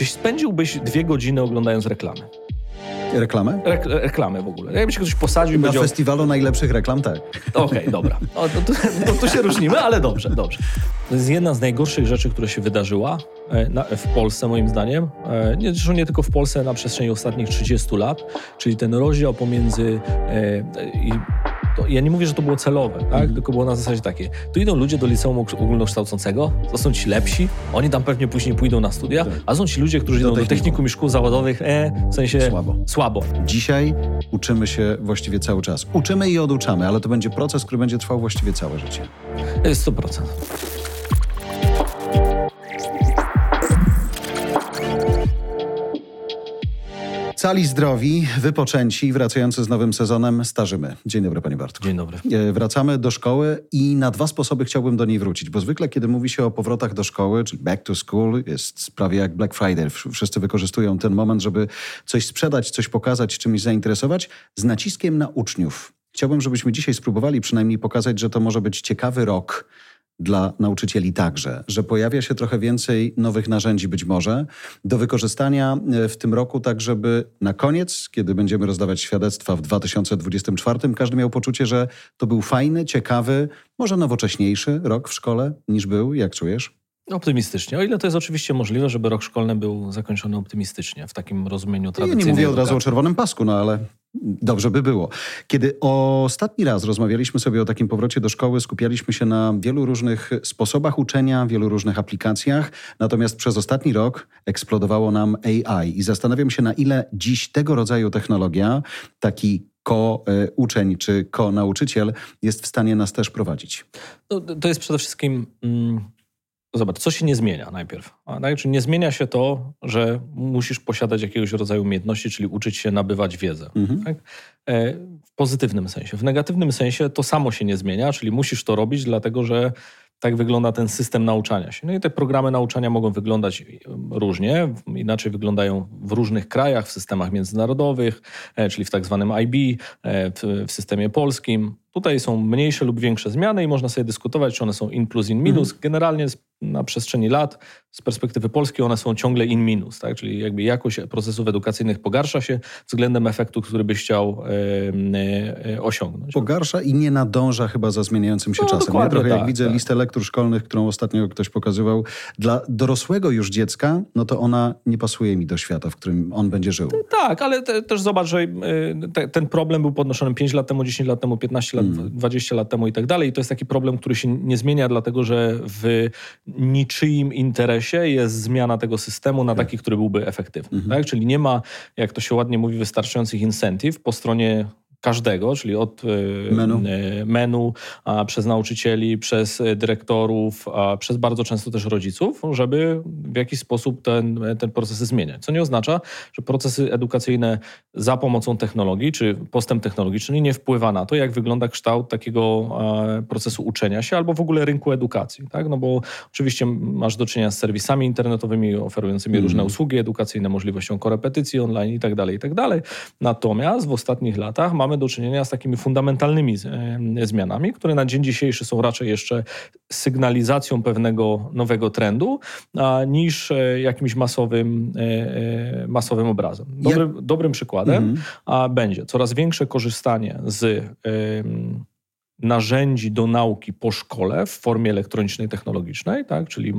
Czy spędziłbyś 2 godziny oglądając reklamy? Reklamę? Reklamy w ogóle. Jakby się ktoś posadził i powiedział... Na festiwalu najlepszych reklam, tak. Okej, dobra. To się różnimy, ale dobrze. To jest jedna z najgorszych rzeczy, która się wydarzyła w Polsce, moim zdaniem. Zresztą nie tylko w Polsce, na przestrzeni ostatnich 30 lat. Czyli ten rozdział pomiędzy... Ja nie mówię, że to było celowe, tak? Tylko było na zasadzie takie. Tu idą ludzie do liceum ogólnokształcącego, to są ci lepsi, oni tam pewnie później pójdą na studia, tak. A są ci ludzie, którzy idą do technikum i szkół zawodowych, w sensie słabo. Dzisiaj uczymy się właściwie cały czas. Uczymy i oduczamy, ale to będzie proces, który będzie trwał właściwie całe życie. 100%. Cali zdrowi, wypoczęci, wracający z nowym sezonem, starzymy. Dzień dobry, panie Bartku. Dzień dobry. Wracamy do szkoły i na 2 sposoby chciałbym do niej wrócić, bo zwykle, kiedy mówi się o powrotach do szkoły, czyli back to school, jest prawie jak Black Friday. Wszyscy wykorzystują ten moment, żeby coś sprzedać, coś pokazać, czymś zainteresować, z naciskiem na uczniów. Chciałbym, żebyśmy dzisiaj spróbowali przynajmniej pokazać, że to może być ciekawy rok dla nauczycieli także, że pojawia się trochę więcej nowych narzędzi być może do wykorzystania w tym roku, tak żeby na koniec, kiedy będziemy rozdawać świadectwa w 2024, każdy miał poczucie, że to był fajny, ciekawy, może nowocześniejszy rok w szkole niż był. Jak czujesz? Optymistycznie. O ile to jest oczywiście możliwe, żeby rok szkolny był zakończony optymistycznie, w takim rozumieniu tradycyjnym. Ja nie mówię od razu o czerwonym pasku, ale... Dobrze by było. Kiedy ostatni raz rozmawialiśmy sobie o takim powrocie do szkoły, skupialiśmy się na wielu różnych sposobach uczenia, wielu różnych aplikacjach, natomiast przez ostatni rok eksplodowało nam AI i zastanawiam się, na ile dziś tego rodzaju technologia, taki ko-uczeń czy ko-nauczyciel, jest w stanie nas też prowadzić. To jest przede wszystkim... Zobacz, co się nie zmienia najpierw. Czyli nie zmienia się to, że musisz posiadać jakiegoś rodzaju umiejętności, czyli uczyć się nabywać wiedzę. Tak? W pozytywnym sensie. W negatywnym sensie to samo się nie zmienia, czyli musisz to robić, dlatego że tak wygląda ten system nauczania się. I te programy nauczania mogą wyglądać różnie, inaczej wyglądają w różnych krajach, w systemach międzynarodowych, czyli w tak zwanym IB, w systemie polskim. Tutaj są mniejsze lub większe zmiany i można sobie dyskutować, czy one są in plus, in minus. Generalnie na przestrzeni lat, z perspektywy Polski, one są ciągle in minus, tak? Czyli jakby jakość procesów edukacyjnych pogarsza się względem efektu, który byś chciał osiągnąć. Pogarsza i nie nadąża chyba za zmieniającym się czasem. Ja trochę jak widzę listę lektur szkolnych, którą ostatnio ktoś pokazywał, dla dorosłego już dziecka, no to ona nie pasuje mi do świata, w którym on będzie żył. Tak, ale też zobacz, że ten problem był podnoszony 5 lat temu, 10 lat temu, 15 lat, 20 lat temu i tak dalej. I to jest taki problem, który się nie zmienia, dlatego że w niczyim interesie jest zmiana tego systemu na taki, który byłby efektywny. Tak? Czyli nie ma, jak to się ładnie mówi, wystarczających incentyw po stronie każdego, czyli od menu przez nauczycieli, przez dyrektorów, przez bardzo często też rodziców, żeby w jakiś sposób ten procesy zmieniać. Co nie oznacza, że procesy edukacyjne za pomocą technologii, czy postęp technologiczny nie wpływa na to, jak wygląda kształt takiego procesu uczenia się albo w ogóle rynku edukacji. Tak? No bo oczywiście masz do czynienia z serwisami internetowymi oferującymi różne usługi edukacyjne, możliwością korepetycji online i tak dalej. Natomiast w ostatnich latach mamy do czynienia z takimi fundamentalnymi zmianami, które na dzień dzisiejszy są raczej jeszcze sygnalizacją pewnego nowego trendu, niż jakimś masowym obrazem. Dobrym przykładem będzie coraz większe korzystanie z narzędzi do nauki po szkole w formie elektronicznej, technologicznej, tak? Czyli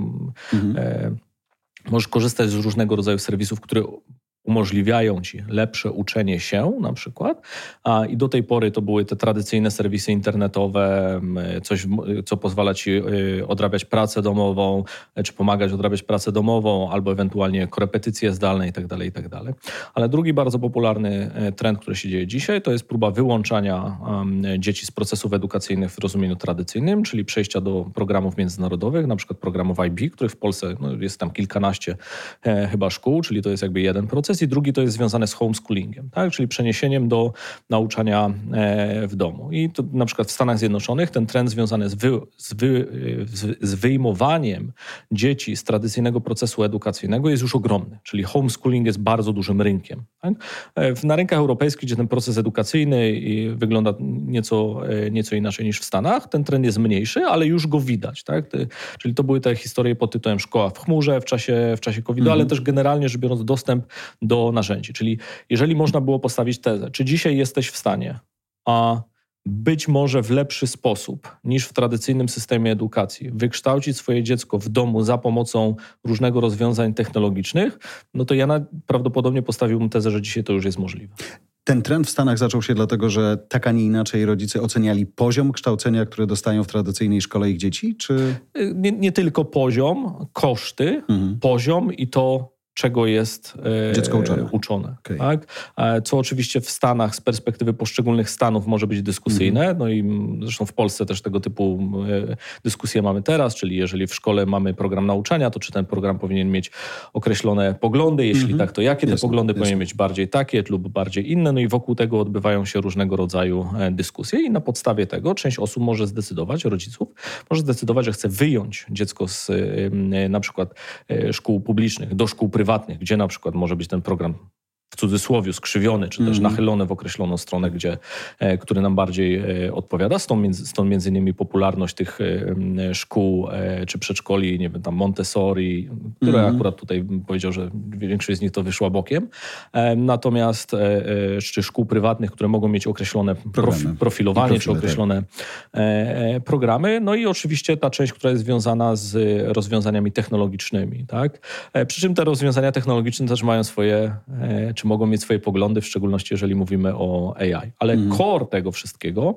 możesz korzystać z różnego rodzaju serwisów, które umożliwiają ci lepsze uczenie się na przykład. I do tej pory to były te tradycyjne serwisy internetowe, coś, co pozwala ci odrabiać pracę domową, czy pomagać odrabiać pracę domową, albo ewentualnie korepetycje zdalne itd. Ale drugi bardzo popularny trend, który się dzieje dzisiaj, to jest próba wyłączania dzieci z procesów edukacyjnych w rozumieniu tradycyjnym, czyli przejścia do programów międzynarodowych, na przykład programów IB, których w Polsce jest tam kilkanaście chyba szkół, czyli to jest jakby jeden proces. proces i drugi to jest związane z homeschoolingiem, tak? Czyli przeniesieniem do nauczania w domu. I to na przykład w Stanach Zjednoczonych ten trend związany z wyjmowaniem dzieci z tradycyjnego procesu edukacyjnego jest już ogromny, czyli homeschooling jest bardzo dużym rynkiem. Tak? Na rynkach europejskich, gdzie ten proces edukacyjny wygląda nieco inaczej niż w Stanach, ten trend jest mniejszy, ale już go widać. Tak? Czyli to były te historie pod tytułem Szkoła w chmurze w czasie COVID-u, ale też generalnie rzecz biorąc dostęp do narzędzi. Czyli jeżeli można było postawić tezę, czy dzisiaj jesteś w stanie, a być może w lepszy sposób niż w tradycyjnym systemie edukacji wykształcić swoje dziecko w domu za pomocą różnego rozwiązań technologicznych, no to ja prawdopodobnie postawiłbym tezę, że dzisiaj to już jest możliwe. Ten trend w Stanach zaczął się dlatego, że tak, a nie inaczej rodzice oceniali poziom kształcenia, które dostają w tradycyjnej szkole ich dzieci? Czy... Nie tylko poziom, koszty, poziom i to, czego jest dziecko uczone. Okay. Tak? Co oczywiście w Stanach z perspektywy poszczególnych stanów może być dyskusyjne. No i zresztą w Polsce też tego typu dyskusje mamy teraz, czyli jeżeli w szkole mamy program nauczania, to czy ten program powinien mieć określone poglądy, jeśli tak, to jakie te poglądy powinien mieć bardziej takie lub bardziej inne. No i wokół tego odbywają się różnego rodzaju dyskusje i na podstawie tego część osób może zdecydować, rodziców, może zdecydować, że chce wyjąć dziecko z na przykład szkół publicznych do szkół prywatnych, gdzie na przykład może być ten program w cudzysłowie skrzywiony, czy też nachylony w określoną stronę, który nam bardziej odpowiada. Stąd między innymi popularność tych szkół czy przedszkoli, nie wiem, tam Montessori, które akurat tutaj powiedział, że większość z nich to wyszła bokiem. Natomiast czy szkół prywatnych, które mogą mieć określone profilowanie, czy określone programy. No i oczywiście ta część, która jest związana z rozwiązaniami technologicznymi. Tak? Przy czym te rozwiązania technologiczne też mają swoje... czy mogą mieć swoje poglądy, w szczególności jeżeli mówimy o AI. Ale core tego wszystkiego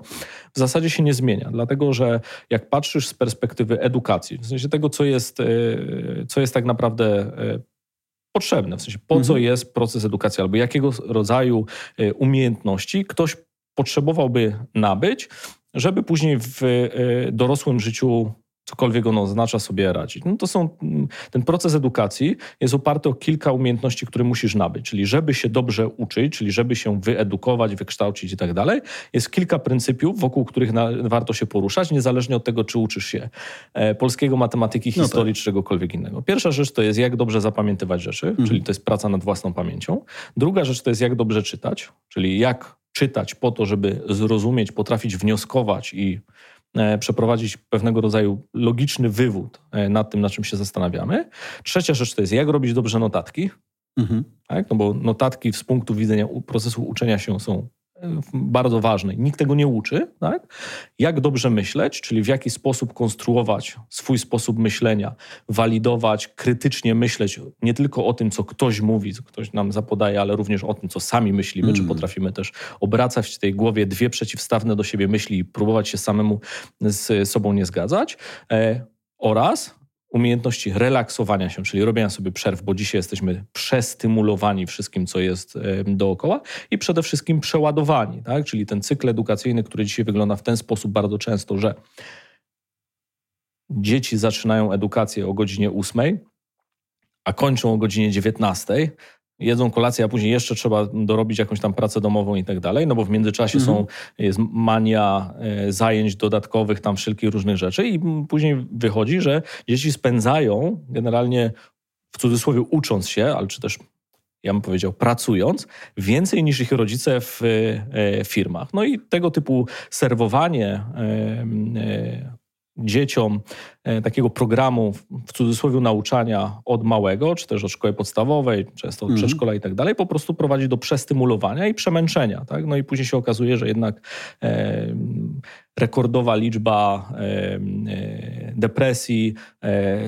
w zasadzie się nie zmienia, dlatego że jak patrzysz z perspektywy edukacji, w sensie tego, co jest tak naprawdę potrzebne, w sensie po co jest proces edukacji albo jakiego rodzaju umiejętności ktoś potrzebowałby nabyć, żeby później w dorosłym życiu cokolwiek ono oznacza sobie radzić. No to są, ten proces edukacji jest oparty o kilka umiejętności, które musisz nabyć. Czyli żeby się dobrze uczyć, czyli żeby się wyedukować, wykształcić i tak dalej, jest kilka pryncypiów, wokół których warto się poruszać, niezależnie od tego, czy uczysz się polskiego, matematyki, historii, czy czegokolwiek innego. Pierwsza rzecz to jest, jak dobrze zapamiętywać rzeczy, czyli to jest praca nad własną pamięcią. Druga rzecz to jest, jak dobrze czytać, czyli jak czytać po to, żeby zrozumieć, potrafić wnioskować i przeprowadzić pewnego rodzaju logiczny wywód nad tym, na czym się zastanawiamy. Trzecia rzecz to jest, jak robić dobrze notatki. Tak? No bo notatki z punktu widzenia procesu uczenia się są bardzo ważne. Nikt tego nie uczy. Tak? Jak dobrze myśleć, czyli w jaki sposób konstruować swój sposób myślenia, walidować, krytycznie myśleć nie tylko o tym, co ktoś mówi, co ktoś nam zapodaje, ale również o tym, co sami myślimy, czy potrafimy też obracać w tej głowie dwie przeciwstawne do siebie myśli i próbować się samemu z sobą nie zgadzać. Oraz umiejętności relaksowania się, czyli robienia sobie przerw, bo dzisiaj jesteśmy przestymulowani wszystkim, co jest dookoła i przede wszystkim przeładowani, tak? Czyli ten cykl edukacyjny, który dzisiaj wygląda w ten sposób bardzo często, że dzieci zaczynają edukację o godzinie 8, a kończą o godzinie 19, jedzą kolację, a później jeszcze trzeba dorobić jakąś tam pracę domową i tak dalej, no bo w międzyczasie jest mania zajęć dodatkowych, tam wszelkich różnych rzeczy i później wychodzi, że dzieci spędzają generalnie, w cudzysłowie ucząc się, ale czy też ja bym powiedział pracując, więcej niż ich rodzice w firmach. No i tego typu serwowanie dzieciom takiego programu, w cudzysłowie nauczania od małego, czy też od szkoły podstawowej, często od przedszkola i tak dalej, po prostu prowadzi do przestymulowania i przemęczenia. Tak? No i później się okazuje, że jednak rekordowa liczba depresji,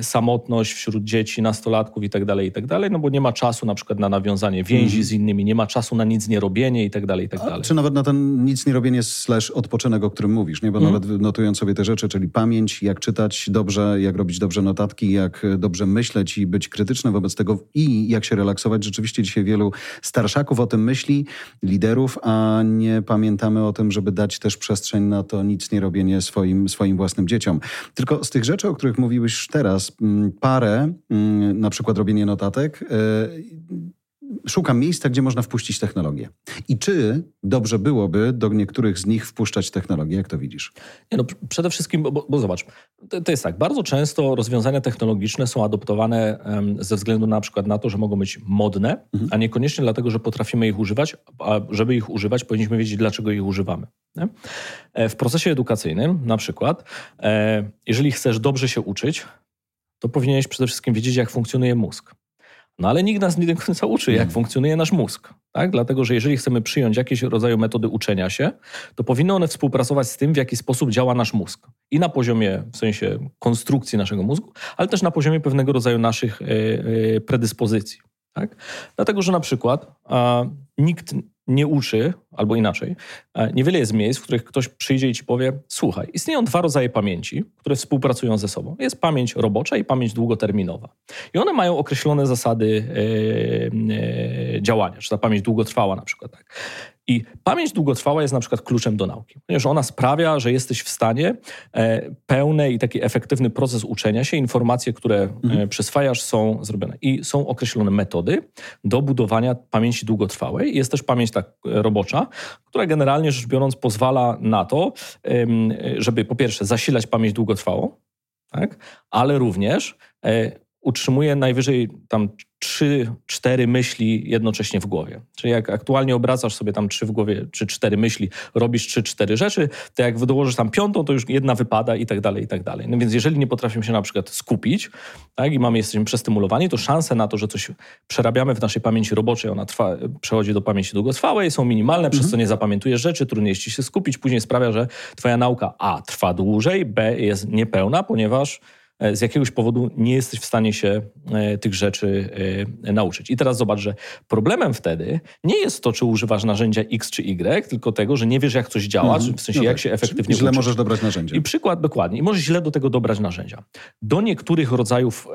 samotność wśród dzieci, nastolatków i tak dalej, no bo nie ma czasu na przykład na nawiązanie więzi z innymi, nie ma czasu na nic nie robienie i tak dalej, i tak dalej. Czy nawet na ten nic nie robienie / odpoczynek, o którym mówisz, nie? Bo nawet notując sobie te rzeczy, czyli pamięć, jak czytać dobrze, jak robić dobrze notatki, jak dobrze myśleć i być krytyczny wobec tego i jak się relaksować. Rzeczywiście dzisiaj wielu starszaków o tym myśli, liderów, a nie pamiętamy o tym, żeby dać też przestrzeń na to nic nie robienie swoim własnym dzieciom. Tylko z tych rzeczy, o których mówiłeś teraz, parę, na przykład robienie notatek, szukam miejsca, gdzie można wpuścić technologię. I czy dobrze byłoby do niektórych z nich wpuszczać technologię? Jak to widzisz? Nie, no, przede wszystkim, bo zobacz, to jest tak, bardzo często rozwiązania technologiczne są adoptowane ze względu na przykład na to, że mogą być modne, a niekoniecznie dlatego, że potrafimy ich używać, a żeby ich używać, powinniśmy wiedzieć, dlaczego ich używamy. Nie? W procesie edukacyjnym na przykład, jeżeli chcesz dobrze się uczyć, to powinieneś przede wszystkim wiedzieć, jak funkcjonuje mózg. No ale nikt nas nie do końca uczy, jak funkcjonuje nasz mózg. Tak? Dlatego, że jeżeli chcemy przyjąć jakieś rodzaju metody uczenia się, to powinny one współpracować z tym, w jaki sposób działa nasz mózg. I na poziomie, w sensie konstrukcji naszego mózgu, ale też na poziomie pewnego rodzaju naszych predyspozycji. Tak? Dlatego, że na przykład nikt nie uczy, albo inaczej, niewiele jest miejsc, w których ktoś przyjdzie i ci powie, słuchaj, istnieją dwa rodzaje pamięci, które współpracują ze sobą. Jest pamięć robocza i pamięć długoterminowa. I one mają określone zasady działania, czy ta pamięć długotrwała na przykład. Tak. I pamięć długotrwała jest na przykład kluczem do nauki, ponieważ ona sprawia, że jesteś w stanie pełny i taki efektywny proces uczenia się, informacje, które przyswajasz, są zrobione. I są określone metody do budowania pamięci długotrwałej. Jest też pamięć tak robocza, która generalnie rzecz biorąc pozwala na to, żeby po pierwsze zasilać pamięć długotrwałą, tak? Ale również utrzymuje najwyżej tam 3-4 myśli jednocześnie w głowie. Czyli jak aktualnie obracasz sobie tam 3 w głowie, czy 4 myśli, robisz 3-4 rzeczy, to jak dołożysz tam 5, to już jedna wypada i tak dalej, i tak dalej. No więc jeżeli nie potrafimy się na przykład skupić, tak, i jesteśmy przestymulowani, to szanse na to, że coś przerabiamy w naszej pamięci roboczej, ona przechodzi do pamięci długotrwałej, są minimalne, przez co nie zapamiętujesz rzeczy, trudniej jest ci się skupić, później sprawia, że twoja nauka A trwa dłużej, B jest niepełna, ponieważ z jakiegoś powodu nie jesteś w stanie się tych rzeczy nauczyć. I teraz zobacz, że problemem wtedy nie jest to, czy używasz narzędzia X czy Y, tylko tego, że nie wiesz, jak coś działa, w sensie jak się efektywnie uczyć. Źle możesz dobrać narzędzia. I przykład dokładnie. I możesz źle do tego dobrać narzędzia. Do niektórych rodzajów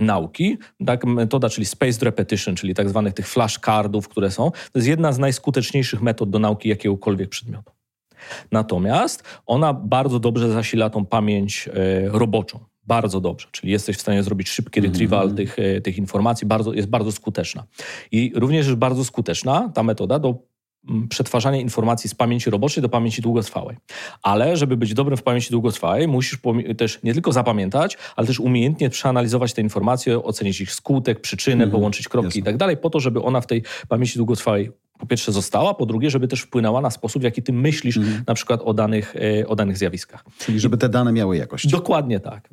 nauki, tak metoda, czyli spaced repetition, czyli tak zwanych tych flashcardów, które są, to jest jedna z najskuteczniejszych metod do nauki jakiegokolwiek przedmiotu. Natomiast ona bardzo dobrze zasila tą pamięć roboczą. Bardzo dobrze. Czyli jesteś w stanie zrobić szybki retrieval tych informacji. Jest bardzo skuteczna. I również jest bardzo skuteczna ta metoda do przetwarzania informacji z pamięci roboczej do pamięci długotrwałej. Ale żeby być dobrym w pamięci długotrwałej, musisz też nie tylko zapamiętać, ale też umiejętnie przeanalizować te informacje, ocenić ich skutek, przyczynę, połączyć kropki i tak dalej, po to, żeby ona w tej pamięci długotrwałej po pierwsze została, po drugie, żeby też wpłynęła na sposób, w jaki ty myślisz na przykład o danych zjawiskach. Czyli żeby te dane miały jakość. Dokładnie tak.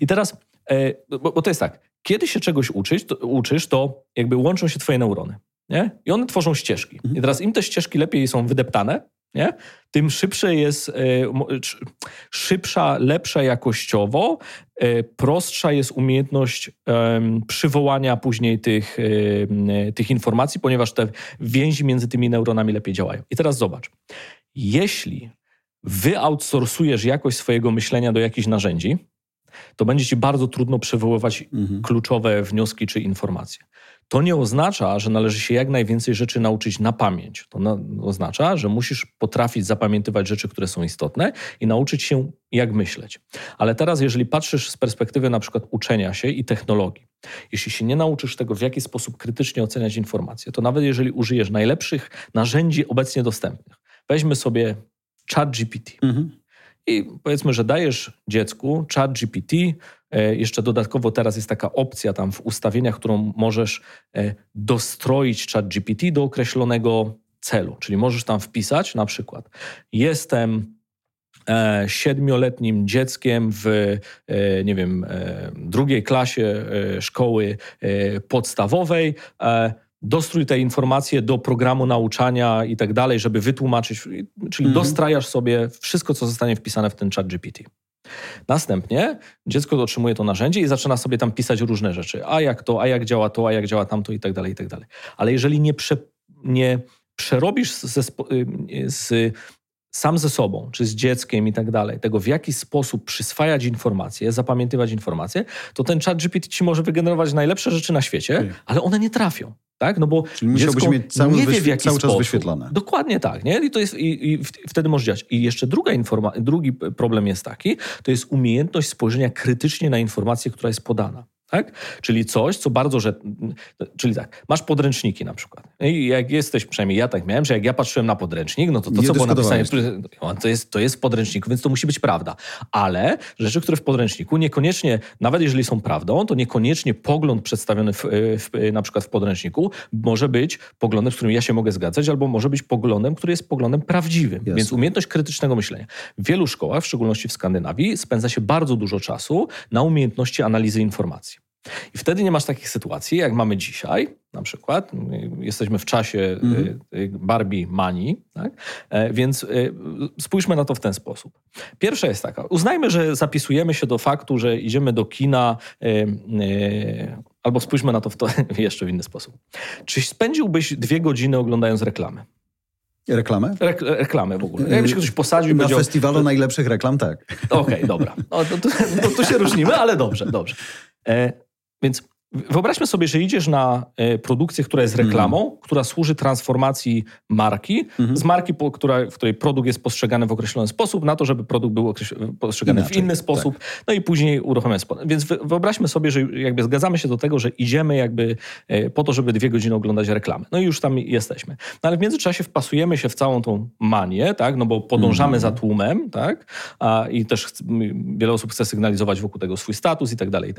I teraz, bo to jest tak, kiedy się czegoś uczysz, to jakby łączą się twoje neurony, nie? I one tworzą ścieżki. I teraz im te ścieżki lepiej są wydeptane, nie? Tym szybsze jest, szybsza, lepsza jakościowo, prostsza jest umiejętność przywołania później tych informacji, ponieważ te więzi między tymi neuronami lepiej działają. I teraz zobacz, jeśli wyoutsourcujesz jakość swojego myślenia do jakichś narzędzi, to będzie ci bardzo trudno przywoływać kluczowe wnioski czy informacje. To nie oznacza, że należy się jak najwięcej rzeczy nauczyć na pamięć. To oznacza, że musisz potrafić zapamiętywać rzeczy, które są istotne i nauczyć się, jak myśleć. Ale teraz, jeżeli patrzysz z perspektywy na przykład uczenia się i technologii, jeśli się nie nauczysz tego, w jaki sposób krytycznie oceniać informacje, to nawet jeżeli użyjesz najlepszych narzędzi obecnie dostępnych, weźmy sobie ChatGPT. I powiedzmy, że dajesz dziecku ChatGPT, jeszcze dodatkowo teraz jest taka opcja tam w ustawieniach, którą możesz dostroić ChatGPT do określonego celu. Czyli możesz tam wpisać na przykład jestem 7-letnim dzieckiem w, nie wiem, drugiej klasie szkoły podstawowej, dostrój te informacje do programu nauczania i tak dalej, żeby wytłumaczyć, czyli dostrajasz sobie wszystko, co zostanie wpisane w ten ChatGPT. Następnie dziecko otrzymuje to narzędzie i zaczyna sobie tam pisać różne rzeczy. A jak to, a jak działa to, a jak działa tamto i tak dalej, i tak dalej. Ale jeżeli nie przerobisz sam ze sobą, czy z dzieckiem i tak dalej, tego w jaki sposób przyswajać informacje, zapamiętywać informacje, to ten ChatGPT ci może wygenerować najlepsze rzeczy na świecie, ale one nie trafią. Tak? No bo czyli dziecko mieć nie wie w jaki cały czas sposób. Wyświetlane. Dokładnie tak. Nie? I, to jest, i wtedy może działać. I jeszcze drugi problem jest taki, to jest umiejętność spojrzenia krytycznie na informację, która jest podana. Tak? Czyli coś, co bardzo... Czyli tak, masz podręczniki na przykład. I jak jesteś, przynajmniej ja tak miałem, że jak ja patrzyłem na podręcznik, no to co było napisane, to jest w podręczniku, więc to musi być prawda. Ale rzeczy, które w podręczniku niekoniecznie, nawet jeżeli są prawdą, to niekoniecznie pogląd przedstawiony na przykład w podręczniku może być poglądem, z którym ja się mogę zgadzać, albo może być poglądem, który jest poglądem prawdziwym. Jasne. Więc umiejętność krytycznego myślenia. W wielu szkołach, w szczególności w Skandynawii, spędza się bardzo dużo czasu na umiejętności analizy informacji. I wtedy nie masz takich sytuacji, jak mamy dzisiaj, na przykład. Jesteśmy w czasie Barbie Mani, tak? Więc spójrzmy na to w ten sposób. Pierwsza jest taka. Uznajmy, że zapisujemy się do faktu, że idziemy do kina, albo spójrzmy na to, jeszcze w inny sposób. Czy spędziłbyś 2 godziny oglądając reklamy? Reklamę? Reklamy w ogóle. Jakbyś ktoś posadził... Na festiwalu najlepszych reklam, tak. Okej, dobra. No, to się różnimy, ale dobrze. Więc wyobraźmy sobie, że idziesz na produkcję, która jest reklamą, która służy transformacji marki, z marki, w której produkt jest postrzegany w określony sposób, na to, żeby produkt był postrzegany inaczej, w inny sposób, tak. No i później uruchamiamy. Więc wyobraźmy sobie, że jakby zgadzamy się do tego, że idziemy jakby po to, żeby 2 godziny oglądać reklamę. No i już tam jesteśmy. No ale w międzyczasie wpasujemy się w całą tą manię, tak? No bo podążamy za tłumem, tak? I też wiele osób chce sygnalizować wokół tego swój status i tak dalej.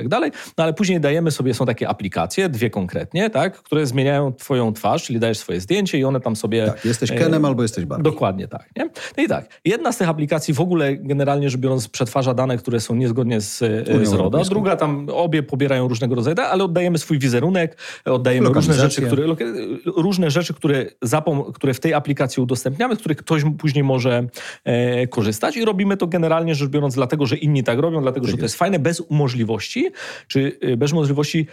No ale później dajemy sobie, są takie aplikacje, 2 konkretnie, tak, które zmieniają twoją twarz, czyli dajesz swoje zdjęcie i one tam sobie... Tak, jesteś Kenem albo jesteś Barbie. Dokładnie tak. Nie? No i tak, jedna z tych aplikacji w ogóle generalnie rzecz biorąc przetwarza dane, które są niezgodnie z RODO. Druga tam, obie pobierają różnego rodzaju, ale oddajemy swój wizerunek, oddajemy różne rzeczy, które w tej aplikacji udostępniamy, z których ktoś później może korzystać i robimy to generalnie rzecz biorąc dlatego, że inni tak robią, dlatego, że to jest fajne, bez możliwości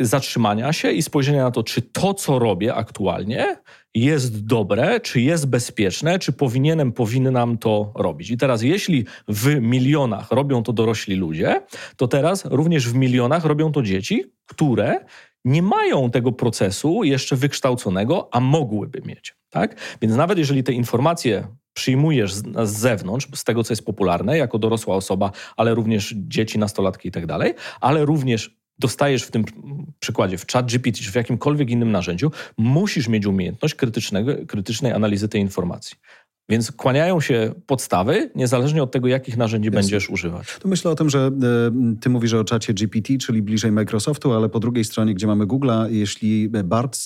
zatrzymania się i spojrzenia na to, czy to, co robię aktualnie, jest dobre, czy jest bezpieczne, czy powinnam to robić. I teraz jeśli w milionach robią to dorośli ludzie, to teraz również w milionach robią to dzieci, które nie mają tego procesu jeszcze wykształconego, a mogłyby mieć. Tak? Więc nawet jeżeli te informacje przyjmujesz z zewnątrz, z tego, co jest popularne, jako dorosła osoba, ale również dzieci, nastolatki i tak dalej, ale również dostajesz w tym przykładzie w ChatGPT czy w jakimkolwiek innym narzędziu, musisz mieć umiejętność krytycznej analizy tej informacji. Więc kłaniają się podstawy, niezależnie od tego, jakich narzędzi będziesz używać. To myślę o tym, że ty mówisz o czacie GPT, czyli bliżej Microsoftu, ale po drugiej stronie, gdzie mamy Google'a, jeśli Bard,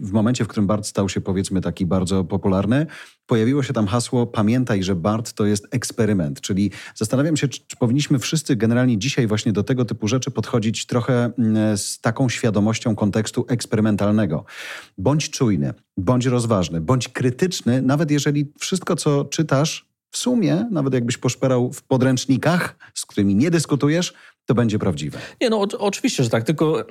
w momencie, w którym Bard stał się powiedzmy taki bardzo popularny, pojawiło się tam hasło pamiętaj, że Bard to jest eksperyment, czyli zastanawiam się, czy powinniśmy wszyscy generalnie dzisiaj właśnie do tego typu rzeczy podchodzić trochę z taką świadomością kontekstu eksperymentalnego. Bądź czujny, bądź rozważny, bądź krytyczny, nawet jeżeli wszystko, co czytasz w sumie, nawet jakbyś poszperał w podręcznikach, z którymi nie dyskutujesz, to będzie prawdziwe. Nie, no oczywiście, że tak, tylko...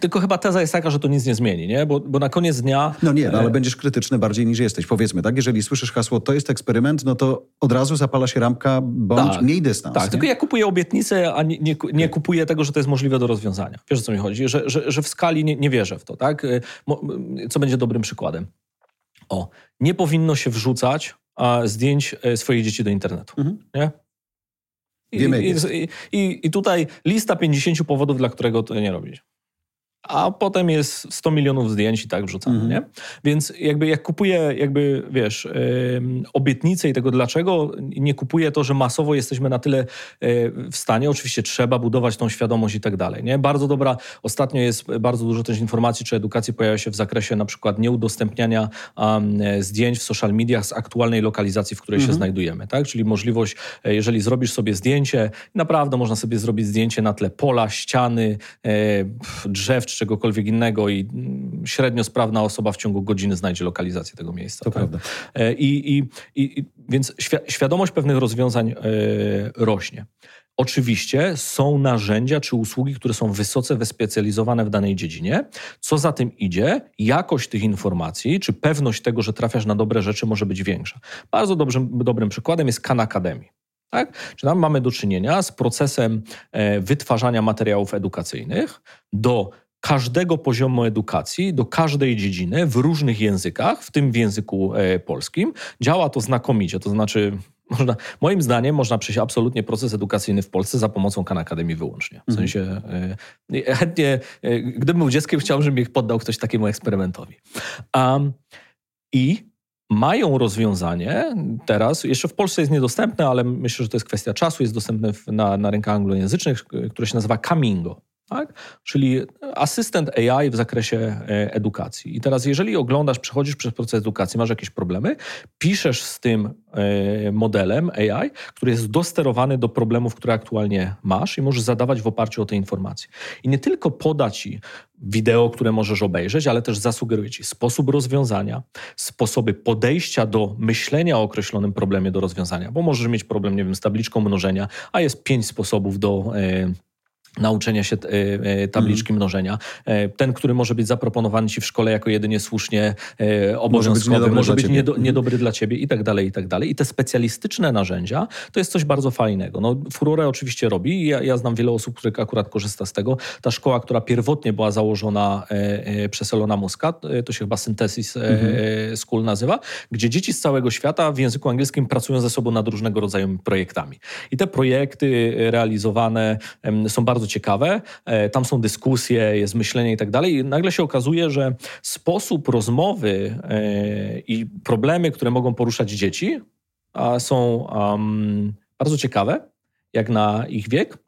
Tylko chyba teza jest taka, że to nic nie zmieni, nie? Bo na koniec dnia... No nie, ale będziesz krytyczny bardziej niż jesteś, powiedzmy, tak? Jeżeli słyszysz hasło, to jest eksperyment, no to od razu zapala się lampka, bądź mniej dystans. Tak, nie? Tylko ja kupuję obietnicę, a nie kupuję tego, że to jest możliwe do rozwiązania. Wiesz, o co mi chodzi? Że w skali nie wierzę w to, tak? Co będzie dobrym przykładem? Nie powinno się wrzucać zdjęć swoich dzieci do internetu, nie? I tutaj lista 50 powodów, dla którego to nie robić. A potem jest 100 milionów zdjęć i tak wrzucamy, nie? Więc jakby jak kupuję, wiesz, obietnice i tego dlaczego, nie kupuję to, że masowo jesteśmy na tyle w stanie, oczywiście trzeba budować tą świadomość i tak dalej, nie? Bardzo dobra, ostatnio jest bardzo dużo też informacji czy edukacji pojawia się w zakresie na przykład nieudostępniania zdjęć w social mediach z aktualnej lokalizacji, w której się znajdujemy, tak? Czyli możliwość, jeżeli zrobisz sobie zdjęcie, naprawdę można sobie zrobić zdjęcie na tle pola, ściany, drzew, czegokolwiek innego i średnio sprawna osoba w ciągu godziny znajdzie lokalizację tego miejsca. To tak? Prawda. Więc świadomość pewnych rozwiązań rośnie. Oczywiście są narzędzia czy usługi, które są wysoce wyspecjalizowane w danej dziedzinie. Co za tym idzie, jakość tych informacji czy pewność tego, że trafiasz na dobre rzeczy może być większa. Bardzo dobrym przykładem jest Khan Academy. Tak? Czy tam mamy do czynienia z procesem wytwarzania materiałów edukacyjnych do każdego poziomu edukacji, do każdej dziedziny w różnych językach, w tym w języku polskim. Działa to znakomicie, to znaczy Moim zdaniem można przejść absolutnie proces edukacyjny w Polsce za pomocą Khan Academy wyłącznie. W sensie chętnie, gdybym był dzieckiem, chciałbym, żeby ich poddał ktoś takiemu eksperymentowi. I mają rozwiązanie teraz, jeszcze w Polsce jest niedostępne, ale myślę, że to jest kwestia czasu, jest dostępne na rynkach anglojęzycznych, które się nazywa Khanmigo. Tak? Czyli asystent AI w zakresie edukacji. I teraz jeżeli oglądasz, przechodzisz przez proces edukacji, masz jakieś problemy, piszesz z tym modelem AI, który jest dosterowany do problemów, które aktualnie masz i możesz zadawać w oparciu o te informacje. I nie tylko poda ci wideo, które możesz obejrzeć, ale też zasugeruje ci sposób rozwiązania, sposoby podejścia do myślenia o określonym problemie do rozwiązania, bo możesz mieć problem, nie wiem, z tabliczką mnożenia, a jest 5 sposobów do nauczenia się tabliczki mnożenia. Ten, który może być zaproponowany ci w szkole jako jedynie słusznie obowiązkowy, może być niedobry dla ciebie i tak dalej, i tak dalej. I te specjalistyczne narzędzia to jest coś bardzo fajnego. No, furorę oczywiście robi. Ja znam wiele osób, które akurat korzysta z tego. Ta szkoła, która pierwotnie była założona przez Elona Muska, to się chyba Synthesis School nazywa, gdzie dzieci z całego świata w języku angielskim pracują ze sobą nad różnego rodzaju projektami. I te projekty realizowane są bardzo ciekawe, tam są dyskusje, jest myślenie i tak dalej i nagle się okazuje, że sposób rozmowy i problemy, które mogą poruszać dzieci są bardzo ciekawe, jak na ich wiek.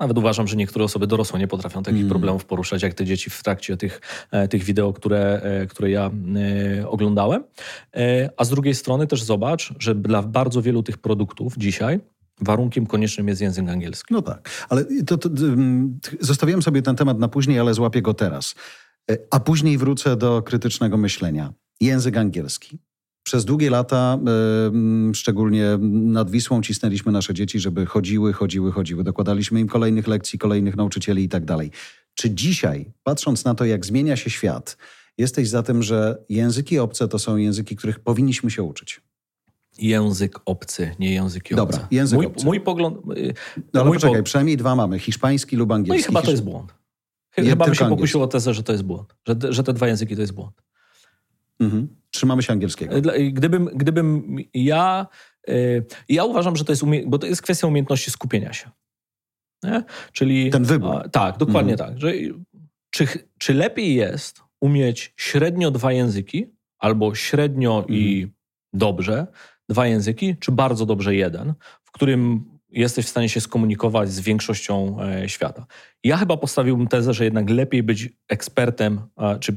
Nawet uważam, że niektóre osoby dorosłe nie potrafią takich problemów poruszać, jak te dzieci w trakcie tych wideo, które ja oglądałem. A z drugiej strony też zobacz, że dla bardzo wielu tych produktów dzisiaj warunkiem koniecznym jest język angielski. No tak, ale to zostawiłem sobie ten temat na później, ale złapię go teraz. A później wrócę do krytycznego myślenia. Język angielski. Przez długie lata, szczególnie nad Wisłą, cisnęliśmy nasze dzieci, żeby chodziły. Dokładaliśmy im kolejnych lekcji, kolejnych nauczycieli i tak dalej. Czy dzisiaj, patrząc na to, jak zmienia się świat, jesteś za tym, że języki obce to są języki, których powinniśmy się uczyć? Język obcy, nie języki obce. Dobra, język obcy. Mój pogląd... No ale poczekaj, przynajmniej dwa mamy. Hiszpański lub angielski. No i chyba to jest błąd. Chyba bym się pokusił o tezę, że to jest błąd. Że te dwa języki to jest błąd. Trzymamy się angielskiego. Gdybym ja uważam, że to jest... bo to jest kwestia umiejętności skupienia się. Nie? Czyli... Ten wybór. Tak, dokładnie tak. Że, czy lepiej jest umieć średnio dwa języki albo średnio i dobrze dwa języki, czy bardzo dobrze jeden, w którym jesteś w stanie się skomunikować z większością świata. Ja chyba postawiłbym tezę, że jednak lepiej być ekspertem, czy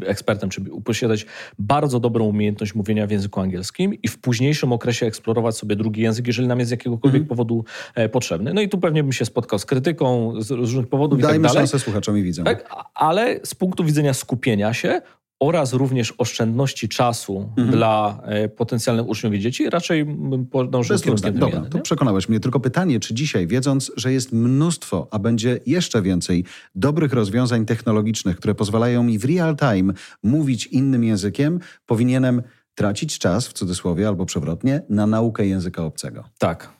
posiadać bardzo dobrą umiejętność mówienia w języku angielskim i w późniejszym okresie eksplorować sobie drugi język, jeżeli nam jest z jakiegokolwiek powodu potrzebny. No i tu pewnie bym się spotkał z krytyką, z różnych powodów i tak dalej. Dajmy szansę słuchaczom i widzom. Tak? Ale z punktu widzenia skupienia się oraz również oszczędności czasu dla potencjalnych uczniów i dzieci, raczej bym podążył kierunkiem wymiany. Dobra, to przekonałeś mnie. Tylko pytanie, czy dzisiaj, wiedząc, że jest mnóstwo, a będzie jeszcze więcej dobrych rozwiązań technologicznych, które pozwalają mi w real time mówić innym językiem, powinienem tracić czas, w cudzysłowie, albo przewrotnie, na naukę języka obcego? Tak.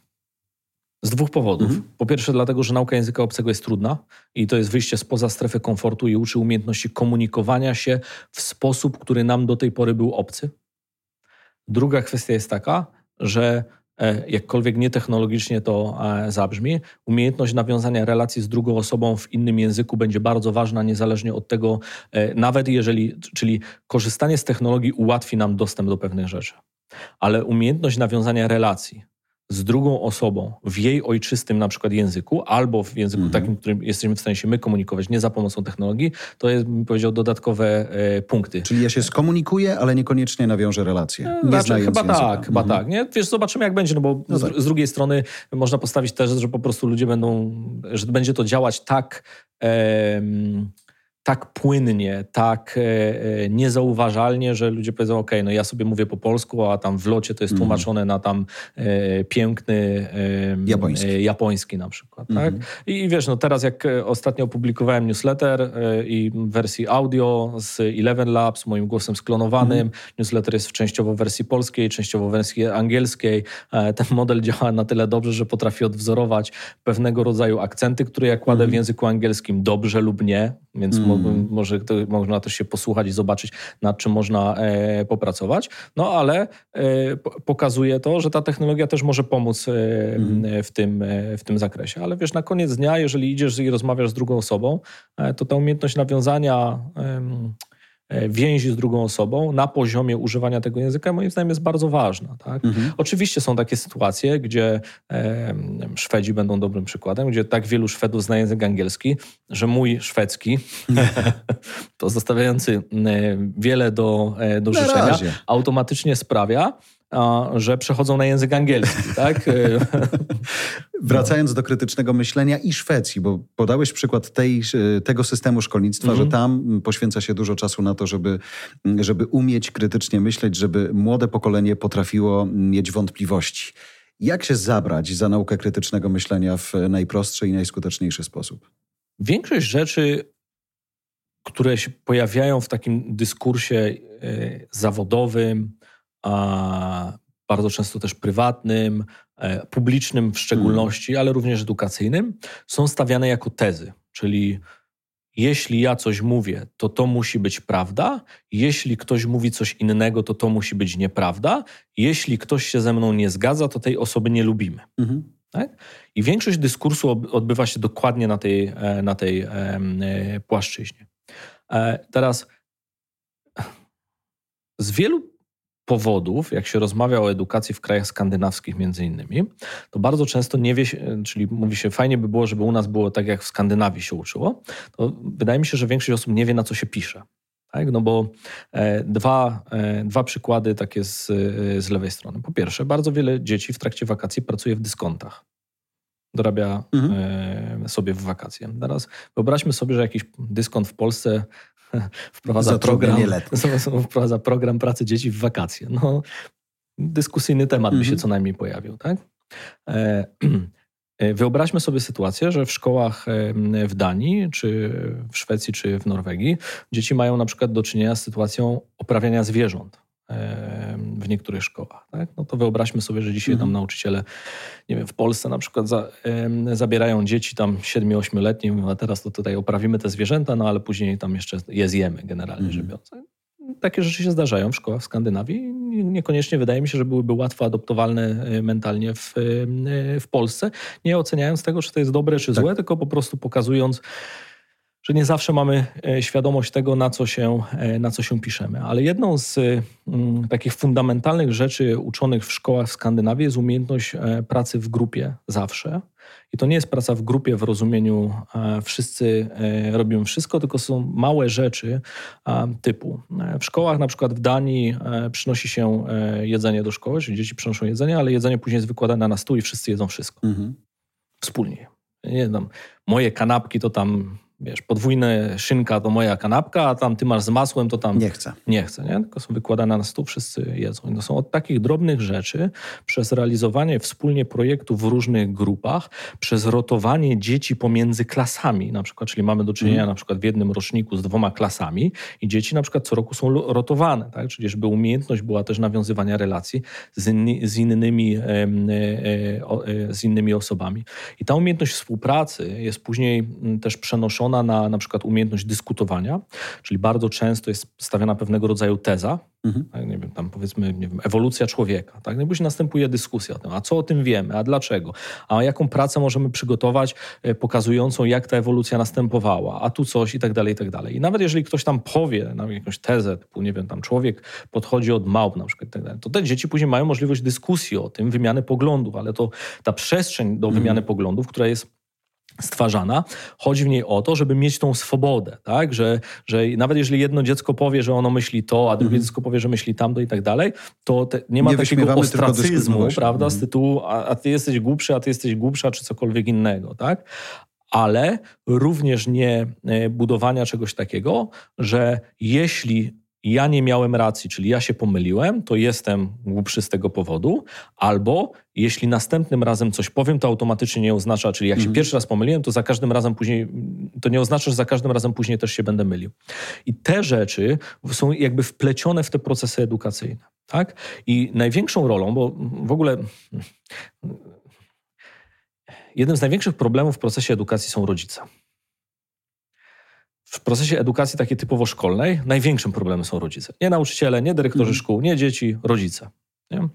Z dwóch powodów. Po pierwsze dlatego, że nauka języka obcego jest trudna i to jest wyjście spoza strefy komfortu i uczy umiejętności komunikowania się w sposób, który nam do tej pory był obcy. Druga kwestia jest taka, że jakkolwiek nietechnologicznie to zabrzmi, umiejętność nawiązania relacji z drugą osobą w innym języku będzie bardzo ważna, niezależnie od tego, nawet jeżeli, czyli korzystanie z technologii ułatwi nam dostęp do pewnych rzeczy. Ale umiejętność nawiązania relacji z drugą osobą w jej ojczystym na przykład języku, albo w języku takim, którym jesteśmy w stanie się my komunikować, nie za pomocą technologii, to jest, bym powiedział, dodatkowe punkty. Czyli ja się skomunikuję, ale niekoniecznie nawiążę relacje. Chyba tak. Nie? Wiesz, zobaczymy jak będzie, no bo z drugiej strony można postawić też, że po prostu ludzie będą, że będzie to działać tak płynnie, tak niezauważalnie, że ludzie powiedzą, okej, no ja sobie mówię po polsku, a tam w locie to jest tłumaczone na tam piękny japoński na przykład. Tak? I wiesz, no teraz jak ostatnio opublikowałem newsletter i w wersji audio z Eleven Labs, moim głosem sklonowanym, newsletter jest częściowo w wersji polskiej, częściowo w wersji angielskiej. Ten model działa na tyle dobrze, że potrafi odwzorować pewnego rodzaju akcenty, które ja kładę w języku angielskim dobrze lub nie. Więc może to, można też się posłuchać i zobaczyć, nad czym można popracować. No ale pokazuje to, że ta technologia też może pomóc w tym zakresie. Ale wiesz, na koniec dnia, jeżeli idziesz i rozmawiasz z drugą osobą, to ta umiejętność nawiązania więzi z drugą osobą na poziomie używania tego języka moim zdaniem jest bardzo ważna. Tak? Oczywiście są takie sytuacje, gdzie Szwedzi będą dobrym przykładem, gdzie tak wielu Szwedów zna język angielski, że mój szwedzki to zostawiający wiele do życzenia razie. Automatycznie sprawia, że przechodzą na język angielski, tak? Wracając do krytycznego myślenia i Szwecji, bo podałeś przykład tego systemu szkolnictwa, że tam poświęca się dużo czasu na to, żeby umieć krytycznie myśleć, żeby młode pokolenie potrafiło mieć wątpliwości. Jak się zabrać za naukę krytycznego myślenia w najprostszy i najskuteczniejszy sposób? Większość rzeczy, które się pojawiają w takim dyskursie zawodowym, a bardzo często też prywatnym, publicznym w szczególności, ale również edukacyjnym, są stawiane jako tezy. Czyli jeśli ja coś mówię, to to musi być prawda. Jeśli ktoś mówi coś innego, to to musi być nieprawda. Jeśli ktoś się ze mną nie zgadza, to tej osoby nie lubimy. Tak? I większość dyskursu odbywa się dokładnie na tej płaszczyźnie. Teraz z wielu powodów, jak się rozmawia o edukacji w krajach skandynawskich między innymi, to bardzo często nie wie się, czyli mówi się, fajnie by było, żeby u nas było tak, jak w Skandynawii się uczyło, to wydaje mi się, że większość osób nie wie, na co się pisze. Tak? No bo dwa przykłady takie z lewej strony. Po pierwsze, bardzo wiele dzieci w trakcie wakacji pracuje w dyskontach. Dorabia sobie w wakacje. Teraz wyobraźmy sobie, że jakiś dyskont w Polsce wprowadza program pracy dzieci w wakacje. No, dyskusyjny temat by się co najmniej pojawił. Tak? Wyobraźmy sobie sytuację, że w szkołach w Danii, czy w Szwecji, czy w Norwegii dzieci mają na przykład do czynienia z sytuacją oprawiania zwierząt w niektórych szkołach. Tak? No to wyobraźmy sobie, że dzisiaj tam nauczyciele, nie wiem, w Polsce na przykład zabierają dzieci tam 7-8-letnie, mówią, a teraz to tutaj oprawimy te zwierzęta, no ale później tam jeszcze je zjemy generalnie rzecz biorąc. Takie rzeczy się zdarzają w szkołach w Skandynawii. Niekoniecznie wydaje mi się, że byłyby łatwo adoptowalne mentalnie w Polsce, nie oceniając tego, czy to jest dobre, czy złe, tylko po prostu pokazując, że nie zawsze mamy świadomość tego, na co się piszemy. Ale jedną z takich fundamentalnych rzeczy uczonych w szkołach w Skandynawii jest umiejętność pracy w grupie zawsze. I to nie jest praca w grupie w rozumieniu wszyscy robią wszystko, tylko są małe rzeczy typu. W szkołach na przykład w Danii przynosi się jedzenie do szkoły, czyli dzieci przynoszą jedzenie, ale jedzenie później jest wykładane na stół i wszyscy jedzą wszystko. Wspólnie. Nie wiem, moje kanapki to tam... Wiesz, podwójna szynka to moja kanapka, a tam ty masz z masłem, to tam... Nie chcę, nie? Tylko są wykładane na stół, wszyscy jedzą. I to są od takich drobnych rzeczy, przez realizowanie wspólnie projektów w różnych grupach, przez rotowanie dzieci pomiędzy klasami na przykład, czyli mamy do czynienia na przykład w jednym roczniku z 2 klasami i dzieci na przykład co roku są rotowane, tak? Czyli żeby umiejętność była też nawiązywania relacji z innymi osobami. I ta umiejętność współpracy jest później też przenoszona na przykład umiejętność dyskutowania, czyli bardzo często jest stawiana pewnego rodzaju teza, tak, nie wiem, tam powiedzmy, nie wiem, ewolucja człowieka. Tak? No i później następuje dyskusja o tym, a co o tym wiemy, a dlaczego, a jaką pracę możemy przygotować pokazującą, jak ta ewolucja następowała, a tu coś i tak dalej, i tak dalej. I nawet jeżeli ktoś tam powie nam jakąś tezę, typu, nie wiem, tam człowiek podchodzi od małp na przykład i tak dalej, to te dzieci później mają możliwość dyskusji o tym, wymiany poglądów, ale to ta przestrzeń do wymiany poglądów, która jest stwarzana, chodzi w niej o to, żeby mieć tą swobodę, tak? Że nawet jeżeli jedno dziecko powie, że ono myśli to, a drugie dziecko powie, że myśli tamto i tak dalej, to nie ma takiego ostracyzmu, prawda, z tytułu a ty jesteś głupszy, a ty jesteś głupsza, czy cokolwiek innego, tak? Ale również nie budowania czegoś takiego, że jeśli ja nie miałem racji, czyli ja się pomyliłem, to jestem głupszy z tego powodu, albo jeśli następnym razem coś powiem, to automatycznie nie oznacza, czyli jak się pierwszy raz pomyliłem, to za każdym razem później, to nie oznacza, że za każdym razem później też się będę mylił. I te rzeczy są jakby wplecione w te procesy edukacyjne, tak? I największą rolą, bo w ogóle jednym z największych problemów w procesie edukacji są rodzice. w procesie edukacji takiej typowo szkolnej największym problemem są rodzice. Nie nauczyciele, nie dyrektorzy szkół, nie dzieci, rodzice. Nie?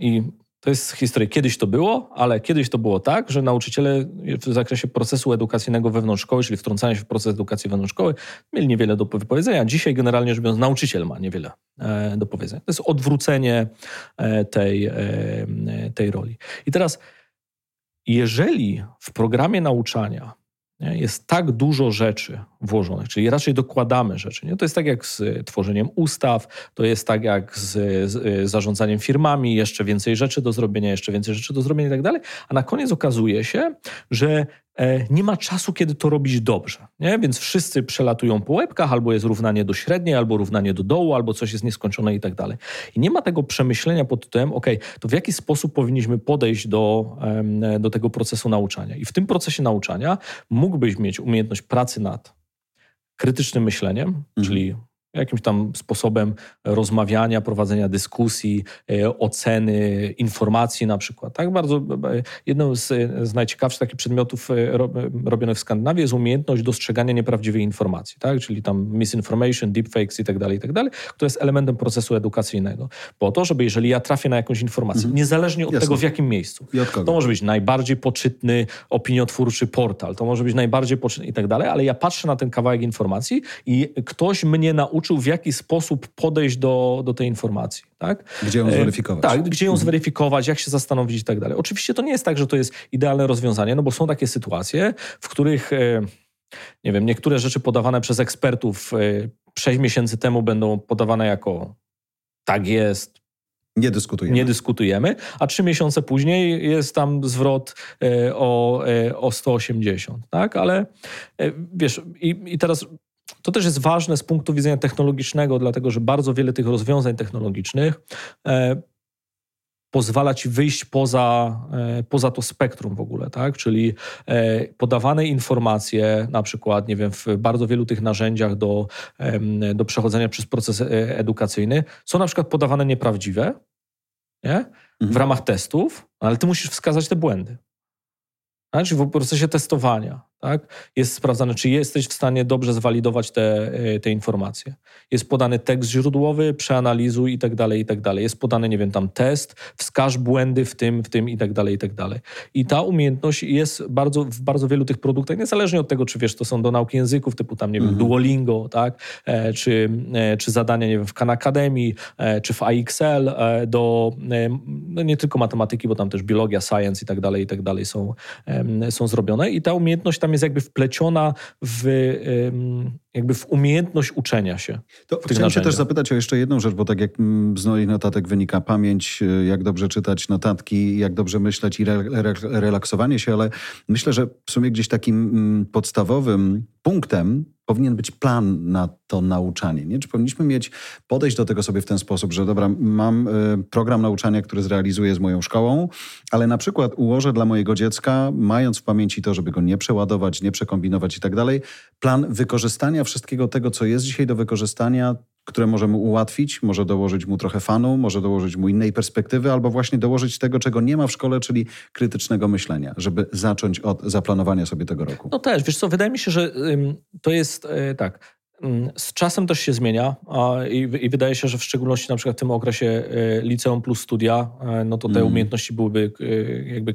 I to jest historia. Kiedyś to było, ale kiedyś to było tak, że nauczyciele w zakresie procesu edukacyjnego wewnątrz szkoły, czyli wtrącania się w proces edukacji wewnątrz szkoły, mieli niewiele do powiedzenia. Dzisiaj generalnie rzecz biorąc nauczyciel ma niewiele do powiedzenia. To jest odwrócenie tej roli. I teraz, jeżeli w programie nauczania jest tak dużo rzeczy włożonych, czyli raczej dokładamy rzeczy. Nie? To jest tak jak z tworzeniem ustaw, to jest tak jak z zarządzaniem firmami, jeszcze więcej rzeczy do zrobienia i tak dalej, a na koniec okazuje się, że nie ma czasu, kiedy to robić dobrze. Nie? Więc wszyscy przelatują po łebkach, albo jest równanie do średniej, albo równanie do dołu, albo coś jest nieskończone i tak dalej. I nie ma tego przemyślenia pod tytułem, to w jaki sposób powinniśmy podejść do tego procesu nauczania. I w tym procesie nauczania mógłbyś mieć umiejętność pracy nad krytycznym myśleniem, czyli jakimś tam sposobem rozmawiania, prowadzenia dyskusji, oceny, informacji na przykład. Tak bardzo jedną z najciekawszych takich przedmiotów robionych w Skandynawii jest umiejętność dostrzegania nieprawdziwej informacji, tak? Czyli tam misinformation, deepfakes i tak dalej, które jest elementem procesu edukacyjnego. Po to, żeby jeżeli ja trafię na jakąś informację, niezależnie od tego, w jakim miejscu, to może być najbardziej poczytny opiniotwórczy portal, to może być najbardziej poczytny i tak dalej, ale ja patrzę na ten kawałek informacji i ktoś mnie nauczył, w jaki sposób podejść do tej informacji. Tak? Gdzie ją zweryfikować. Tak, gdzie ją zweryfikować, jak się zastanowić i tak dalej. Oczywiście to nie jest tak, że to jest idealne rozwiązanie, no bo są takie sytuacje, w których niektóre rzeczy podawane przez ekspertów 6 miesięcy temu będą podawane jako tak jest, nie dyskutujemy, a 3 miesiące później jest tam zwrot o 180. Tak? Ale i teraz to też jest ważne z punktu widzenia technologicznego, dlatego że bardzo wiele tych rozwiązań technologicznych pozwala ci wyjść poza to spektrum w ogóle, tak? Czyli podawane informacje, na przykład, w bardzo wielu tych narzędziach do przechodzenia przez proces edukacyjny są na przykład podawane nieprawdziwe, nie? W ramach testów, ale ty musisz wskazać te błędy. Znaczy w procesie testowania, tak, jest sprawdzane, czy jesteś w stanie dobrze zwalidować te informacje. Jest podany tekst źródłowy, przeanalizuj i tak dalej. Jest podany, test, wskaż błędy w tym i tak dalej. I ta umiejętność jest w bardzo wielu tych produktach, niezależnie od tego, czy to są do nauki języków typu tam, Duolingo, tak, czy zadania, w Khan Academy, czy w IXL nie tylko matematyki, bo tam też biologia, science i tak dalej są zrobione. I ta umiejętność tam jest wpleciona w umiejętność uczenia się. To chciałem się też zapytać o jeszcze jedną rzecz, bo tak jak z moich notatek wynika pamięć, jak dobrze czytać notatki, jak dobrze myśleć i relaksowanie się, ale myślę, że w sumie gdzieś takim podstawowym punktem powinien być plan na to nauczanie. Nie? Czy powinniśmy podejść do tego sobie w ten sposób, że dobra, mam program nauczania, który zrealizuję z moją szkołą, ale na przykład ułożę dla mojego dziecka, mając w pamięci to, żeby go nie przeładować, nie przekombinować i tak dalej, plan wykorzystania wszystkiego tego, co jest dzisiaj do wykorzystania, które może mu ułatwić, może dołożyć mu trochę fanu, może dołożyć mu innej perspektywy, albo właśnie dołożyć tego, czego nie ma w szkole, czyli krytycznego myślenia, żeby zacząć od zaplanowania sobie tego roku. No też, wydaje mi się, że to jest tak, z czasem też się zmienia i wydaje się, że w szczególności na przykład w tym okresie liceum plus studia, no to te umiejętności byłyby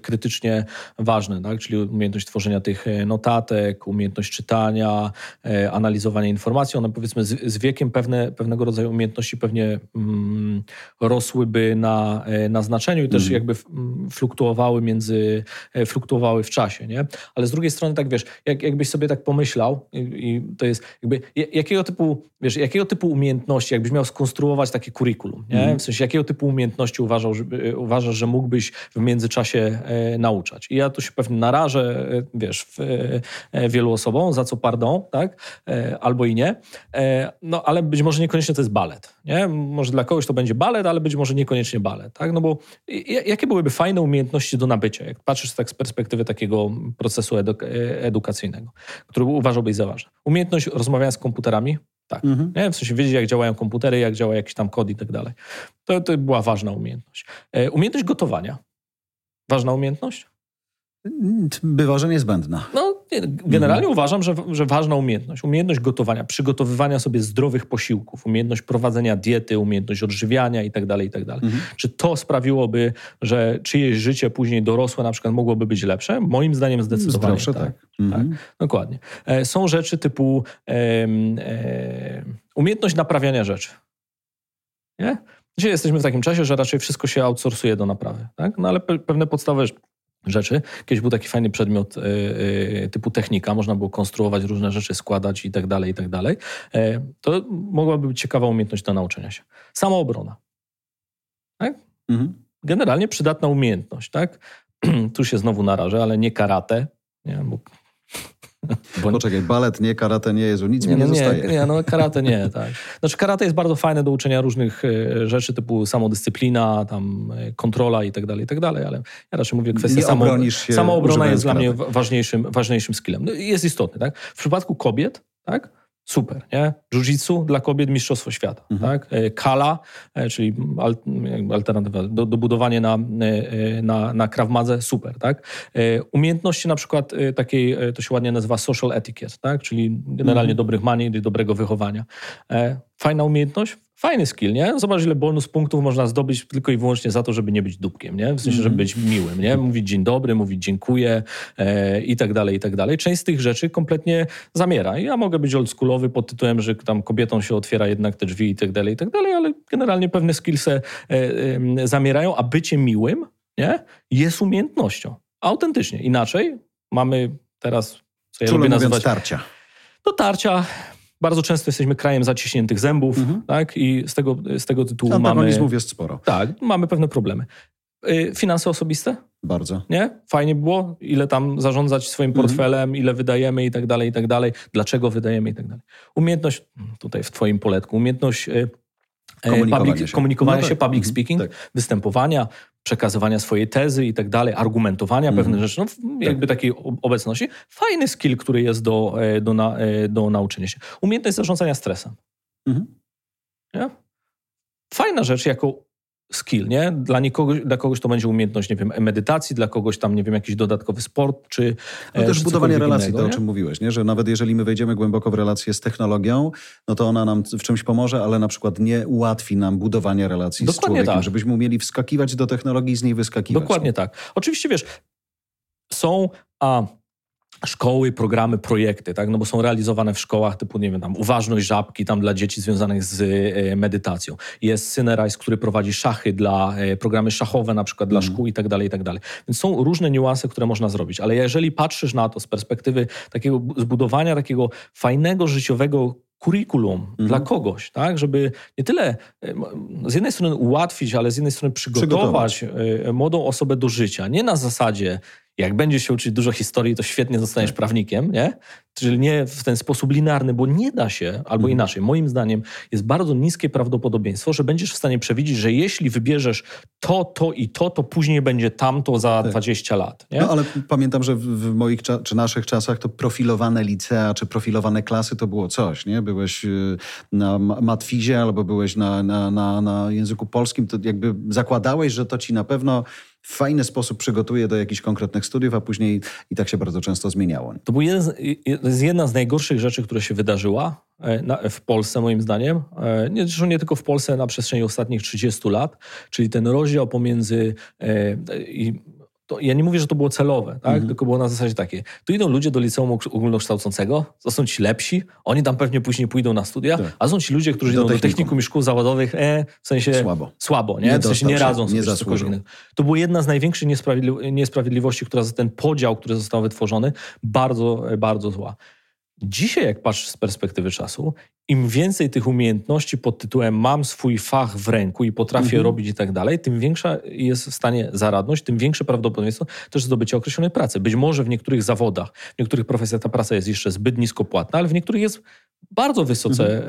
krytycznie ważne, tak? Czyli umiejętność tworzenia tych notatek, umiejętność czytania, analizowania informacji, one powiedzmy z wiekiem pewnego rodzaju umiejętności pewnie rosłyby na znaczeniu i też fluktuowały fluktuowały w czasie, nie? Ale z drugiej strony tak jakbyś sobie tak pomyślał i to jest jakiego typu umiejętności, jakbyś miał skonstruować takie curriculum, nie? W sensie jakiego typu umiejętności uważasz, że mógłbyś w międzyczasie nauczać. I ja tu się pewnie narażę, wielu osobom, za co pardon, tak? Albo i nie. No ale być może niekoniecznie to jest balet, nie? Może dla kogoś to będzie balet, ale być może niekoniecznie balet, tak? No bo jakie byłyby fajne umiejętności do nabycia, jak patrzysz tak z perspektywy takiego procesu edukacyjnego, który uważałbyś za ważny? Umiejętność rozmawiania z komputerami? Tak. Nie? W sensie wiedzieć, jak działają komputery, jak działa jakiś tam kod i tak dalej. To była ważna umiejętność. Umiejętność gotowania. Ważna umiejętność? Bywa, że niezbędna. No Generalnie uważam, że ważna umiejętność. Umiejętność gotowania, przygotowywania sobie zdrowych posiłków, umiejętność prowadzenia diety, umiejętność odżywiania itd. itd. Czy to sprawiłoby, że czyjeś życie później dorosłe na przykład mogłoby być lepsze? Moim zdaniem zdecydowanie zdrowsze, tak. Tak, dokładnie. Są rzeczy typu umiejętność naprawiania rzeczy. Nie? Dzisiaj jesteśmy w takim czasie, że raczej wszystko się outsourcuje do naprawy. Tak? No ale pewne podstawowe rzeczy. Kiedyś był taki fajny przedmiot typu technika, można było konstruować różne rzeczy, składać i tak dalej, i tak dalej. To mogłaby być ciekawa umiejętność do nauczenia się. Samoobrona. Tak? Generalnie przydatna umiejętność. Tak? Tu się znowu narażę, ale nie karate. Nie, bo... Poczekaj, balet nie, karate nie, Jezu, nic mi nie zostaje. Nie, no karate nie, tak. Znaczy karate jest bardzo fajne do uczenia różnych rzeczy typu samodyscyplina, tam kontrola i tak dalej, ale ja raczej mówię kwestię samoobrona jest dla mnie ważniejszym skillem. No, jest istotny, tak? W przypadku kobiet, tak? Super, nie? Jiu-jitsu dla kobiet mistrzostwo świata, tak? Kala, czyli alternatywa do budowania na Krav Madze, super, tak? Umiejętności na przykład takiej, to się ładnie nazywa social etiquette, tak? Czyli generalnie dobrych manier i dobrego wychowania. Fajna umiejętność, fajny skill, nie? Zobacz, ile bonus punktów można zdobyć tylko i wyłącznie za to, żeby nie być dupkiem, nie? W sensie, żeby być miłym, nie? Mówić dzień dobry, mówić dziękuję i tak dalej, i tak dalej. Część z tych rzeczy kompletnie zamiera. Ja mogę być oldschoolowy pod tytułem, że tam kobietom się otwiera jednak te drzwi i tak dalej, ale generalnie pewne skillsy zamierają, a bycie miłym, nie? Jest umiejętnością. Autentycznie. Inaczej mamy teraz, co ja lubię nazywać... tarcia. No tarcia... Bardzo często jesteśmy krajem zaciśniętych zębów, tak? I z tego tytułu antagonizmów jest sporo. Tak, mamy pewne problemy. Finanse osobiste? Bardzo. Nie? Fajnie było, ile tam zarządzać swoim portfelem, ile wydajemy i tak dalej, dlaczego wydajemy i tak dalej. Umiejętność, tutaj w twoim poletku, umiejętność komunikowania się, public speaking, tak. Występowania, przekazywania swojej tezy i tak dalej, argumentowania pewnych rzeczy, no, jakby takiej obecności. Fajny skill, który jest do nauczenia się. Umiejętność zarządzania stresem. Nie? Fajna rzecz jako skill, nie? Dla kogoś to będzie umiejętność, nie wiem, medytacji, dla kogoś tam, nie wiem, jakiś dodatkowy sport, czy... No też budowanie relacji, innego, to o czym mówiłeś, nie? Że nawet jeżeli my wejdziemy głęboko w relację z technologią, no to ona nam w czymś pomoże, ale na przykład nie ułatwi nam budowanie relacji dokładnie z człowiekiem, tak. Żebyśmy umieli wskakiwać do technologii i z niej wyskakiwać. Dokładnie tak. Oczywiście, wiesz, są... szkoły, programy, projekty, tak? No bo są realizowane w szkołach typu, nie wiem, tam uważność żabki tam dla dzieci związanych z medytacją. Jest Synerize, który prowadzi szachy dla, programy szachowe na przykład dla szkół i tak dalej, i tak dalej. Więc są różne niuanse, które można zrobić, ale jeżeli patrzysz na to z perspektywy takiego zbudowania takiego fajnego, życiowego kurikulum dla kogoś, tak? Żeby nie tyle z jednej strony ułatwić, ale z jednej strony przygotować młodą osobę do życia. Nie na zasadzie jak będziesz się uczyć dużo historii, to świetnie zostaniesz prawnikiem, nie? Czyli nie w ten sposób linearny, bo nie da się, albo inaczej. Moim zdaniem jest bardzo niskie prawdopodobieństwo, że będziesz w stanie przewidzieć, że jeśli wybierzesz to i to, to później będzie tamto za 20 lat. Nie? No ale pamiętam, że w moich czy naszych czasach to profilowane licea, czy profilowane klasy to było coś, nie? Byłeś na matfizie albo byłeś na języku polskim, to jakby zakładałeś, że to ci na pewno w fajny sposób przygotuje do jakichś konkretnych studiów, a później i tak się bardzo często zmieniało. To była jedna z najgorszych rzeczy, która się wydarzyła w Polsce, moim zdaniem. Zresztą nie tylko w Polsce, na przestrzeni ostatnich 30 lat. Czyli ten rozdział pomiędzy... ja nie mówię, że to było celowe, tak? Tylko było na zasadzie takie. Tu idą ludzie do liceum ogólnokształcącego, to są ci lepsi, oni tam pewnie później pójdą na studia, a są ci ludzie, którzy idą do technikum i szkół zawodowych, w sensie słabo, nie? W sensie nie radzą sobie z cokolwiek. To była jedna z największych niesprawiedliwości, która za ten podział, który został wytworzony, bardzo, bardzo zła. Dzisiaj, jak patrzysz z perspektywy czasu, im więcej tych umiejętności pod tytułem mam swój fach w ręku i potrafię robić i tak dalej, tym większa jest w stanie zaradność, tym większe prawdopodobieństwo też zdobycia określonej pracy. Być może w niektórych zawodach, w niektórych profesjach ta praca jest jeszcze zbyt nisko płatna, ale w niektórych jest bardzo wysoce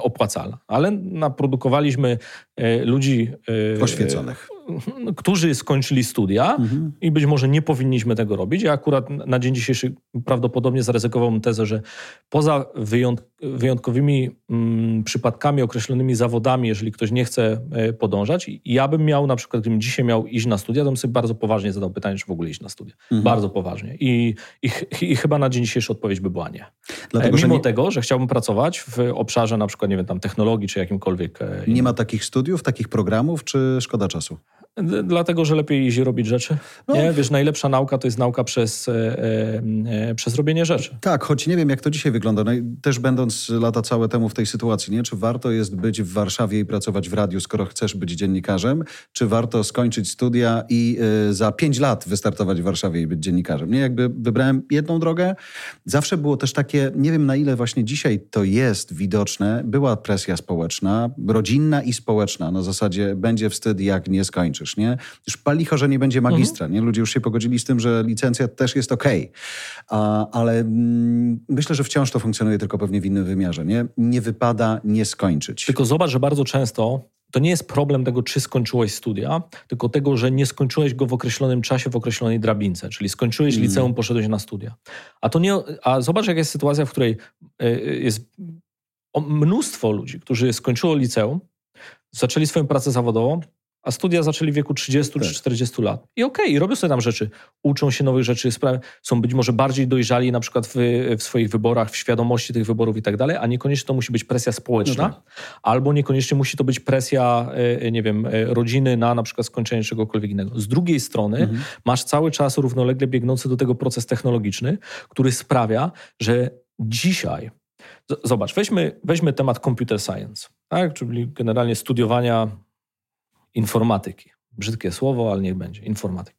opłacalna. Ale naprodukowaliśmy ludzi... oświeconych. Którzy skończyli studia i być może nie powinniśmy tego robić. Ja akurat na dzień dzisiejszy prawdopodobnie zaryzykowałbym tezę, że poza wyjątkowymi przypadkami, określonymi zawodami, jeżeli ktoś nie chce podążać. I ja bym miał, na przykład, gdybym dzisiaj miał iść na studia, to bym sobie bardzo poważnie zadał pytanie, czy w ogóle iść na studia. Mhm. Bardzo poważnie. I chyba na dzień dzisiejszy odpowiedź by była nie. Dlatego, mimo tego, że chciałbym pracować w obszarze na przykład, nie wiem, tam technologii, czy jakimkolwiek... Nie ma takich studiów, takich programów, czy szkoda czasu? Dlatego, że lepiej iść robić rzeczy. No. Nie? Wiesz, najlepsza nauka to jest nauka przez robienie rzeczy. Tak, choć nie wiem, jak to dzisiaj wygląda. No, też będąc lata całe temu w tej sytuacji, nie? Czy warto jest być w Warszawie i pracować w radiu, skoro chcesz być dziennikarzem? Czy warto skończyć studia i za 5 lat wystartować w Warszawie i być dziennikarzem? Nie, jakby wybrałem jedną drogę. Zawsze było też takie, nie wiem na ile właśnie dzisiaj to jest widoczne, była presja społeczna, rodzinna i społeczna. Na zasadzie będzie wstyd, jak nie skończysz. Nie? Już palicho, że nie będzie magistra. Nie? Ludzie już się pogodzili z tym, że licencja też jest okej. Ale myślę, że wciąż to funkcjonuje tylko pewnie w innym wymiarze. Nie? Nie wypada nie skończyć. Tylko zobacz, że bardzo często to nie jest problem tego, czy skończyłeś studia, tylko tego, że nie skończyłeś go w określonym czasie, w określonej drabince. Czyli skończyłeś liceum, poszedłeś na studia. A zobacz, jaka jest sytuacja, w której jest mnóstwo ludzi, którzy skończyło liceum, zaczęli swoją pracę zawodową, a studia zaczęli w wieku 30 czy 40 lat. I okej, robią sobie tam rzeczy. Uczą się nowych rzeczy, są być może bardziej dojrzali na przykład w swoich wyborach, w świadomości tych wyborów i tak dalej, a niekoniecznie to musi być presja społeczna, albo niekoniecznie musi to być presja, nie wiem, rodziny na przykład skończenie czegokolwiek innego. Z drugiej strony masz cały czas równolegle biegnący do tego proces technologiczny, który sprawia, że dzisiaj... Zobacz, weźmy temat computer science, tak? Czyli generalnie studiowania... informatyki. Brzydkie słowo, ale niech będzie. Informatyki.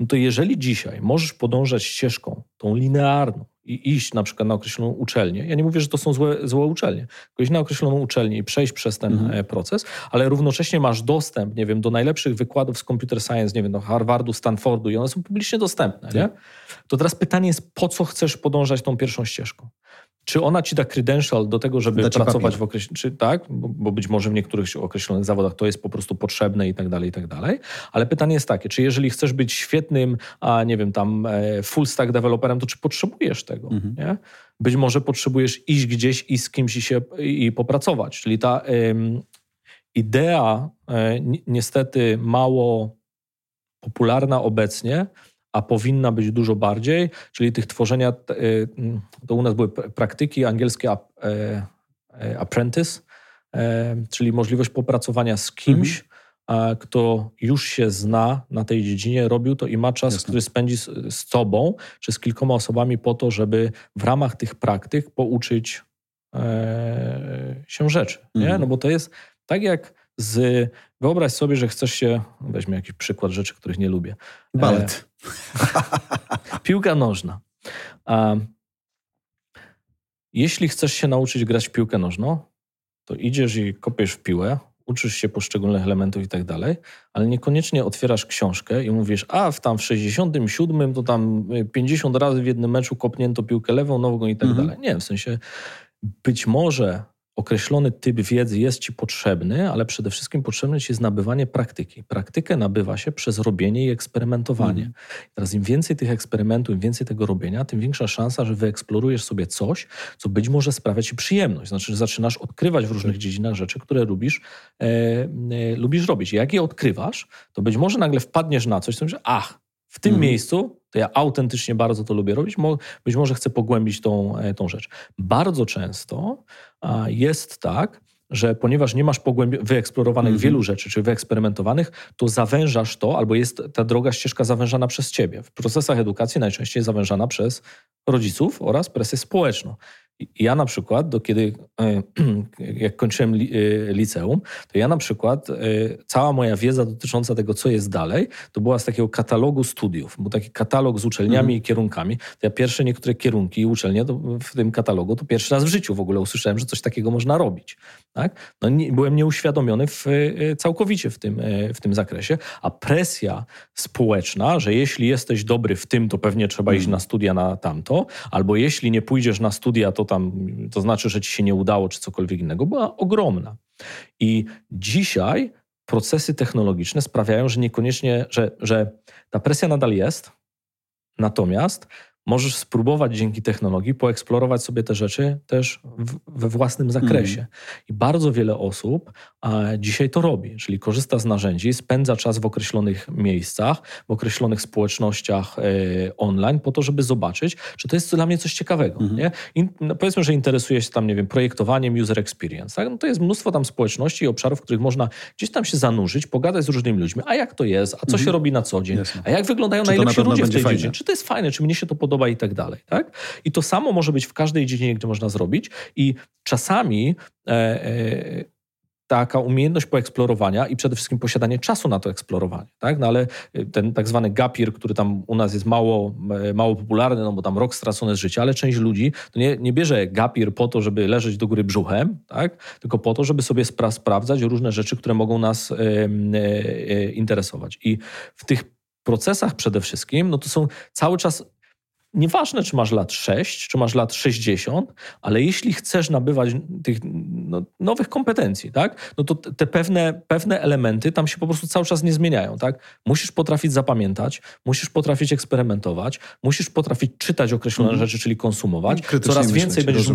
No to jeżeli dzisiaj możesz podążać ścieżką tą linearną i iść na przykład na określoną uczelnię, ja nie mówię, że to są złe uczelnie, tylko iść na określoną uczelnię i przejść przez ten proces, ale równocześnie masz dostęp, nie wiem, do najlepszych wykładów z computer science, nie wiem, do Harvardu, Stanfordu i one są publicznie dostępne, nie? To teraz pytanie jest, po co chcesz podążać tą pierwszą ścieżką? Czy ona ci da credential do tego, żeby pracować papier w określonych... Tak, bo być może w niektórych określonych zawodach to jest po prostu potrzebne i tak dalej, ale pytanie jest takie, czy jeżeli chcesz być świetnym, nie wiem, tam full stack deweloperem, to czy potrzebujesz tego, nie? Być może potrzebujesz iść gdzieś i z kimś i popracować. Czyli ta idea niestety mało popularna obecnie, a powinna być dużo bardziej, czyli tych tworzenia, to u nas były praktyki angielskie apprentice, czyli możliwość popracowania z kimś, kto już się zna na tej dziedzinie, robił to i ma czas, który spędzi z tobą czy z kilkoma osobami po to, żeby w ramach tych praktyk pouczyć się rzeczy. Nie? No bo to jest tak jak wyobraź sobie, że chcesz się... Weźmy jakiś przykład rzeczy, których nie lubię. Balet. Piłka nożna. Jeśli chcesz się nauczyć grać w piłkę nożną, to idziesz i kopiesz w piłę, uczysz się poszczególnych elementów i tak dalej, ale niekoniecznie otwierasz książkę i mówisz, w 67 to tam 50 razy w jednym meczu kopnięto piłkę lewą, nogą i tak dalej. Nie, w sensie być może... Określony typ wiedzy jest ci potrzebny, ale przede wszystkim potrzebne ci jest nabywanie praktyki. Praktykę nabywa się przez robienie i eksperymentowanie. Teraz im więcej tych eksperymentów, im więcej tego robienia, tym większa szansa, że wyeksplorujesz sobie coś, co być może sprawia ci przyjemność. Znaczy, że zaczynasz odkrywać w różnych dziedzinach rzeczy, które lubisz robić. I jak je odkrywasz, to być może nagle wpadniesz na coś, co myślisz, w tym miejscu to ja autentycznie bardzo to lubię robić, być może chcę pogłębić tą rzecz. Bardzo często jest tak, że ponieważ nie masz wyeksplorowanych wielu rzeczy, czy wyeksperymentowanych, to zawężasz to, albo jest ta droga ścieżka zawężana przez ciebie. W procesach edukacji najczęściej zawężana przez rodziców oraz presję społeczną. Ja na przykład, jak kończyłem liceum, to ja na przykład, cała moja wiedza dotycząca tego, co jest dalej, to była z takiego katalogu studiów. Był taki katalog z uczelniami i kierunkami. To ja pierwsze niektóre kierunki i uczelnie w tym katalogu, to pierwszy raz w życiu w ogóle usłyszałem, że coś takiego można robić. Tak? No, byłem nieuświadomiony całkowicie w tym zakresie, a presja społeczna, że jeśli jesteś dobry w tym, to pewnie trzeba iść na studia na tamto, albo jeśli nie pójdziesz na studia, to znaczy, że ci się nie udało, czy cokolwiek innego, była ogromna. I dzisiaj procesy technologiczne sprawiają, że niekoniecznie, że ta presja nadal jest, natomiast możesz spróbować dzięki technologii poeksplorować sobie te rzeczy też we własnym zakresie. I bardzo wiele osób dzisiaj to robi, czyli korzysta z narzędzi, spędza czas w określonych miejscach, w określonych społecznościach online po to, żeby zobaczyć, czy to jest dla mnie coś ciekawego. Nie? Powiedzmy, że interesuje się tam, nie wiem, projektowaniem user experience. Tak? No to jest mnóstwo tam społeczności i obszarów, w których można gdzieś tam się zanurzyć, pogadać z różnymi ludźmi, a jak to jest, a co się robi na co dzień, a jak wyglądają najlepsi ludzie w tej dziedzinie, czy to jest fajne, czy mnie się to podoba i tak dalej. Tak? I to samo może być w każdej dziedzinie, gdzie można zrobić i czasami taka umiejętność poeksplorowania i przede wszystkim posiadanie czasu na to eksplorowanie. Tak? No ale ten tak zwany gap year, który tam u nas jest mało popularny, no bo tam rok stracony z życia, ale część ludzi to nie bierze gap year po to, żeby leżeć do góry brzuchem, tak? Tylko po to, żeby sobie sprawdzać różne rzeczy, które mogą nas interesować. I w tych procesach przede wszystkim, no to są cały czas, nieważne czy masz lat 6, czy masz lat 60, ale jeśli chcesz nabywać tych nowych kompetencji, tak, no to te pewne elementy tam się po prostu cały czas nie zmieniają. Tak? Musisz potrafić zapamiętać, musisz potrafić eksperymentować, musisz potrafić czytać określone rzeczy, czyli konsumować. Krytycznie coraz więcej będziesz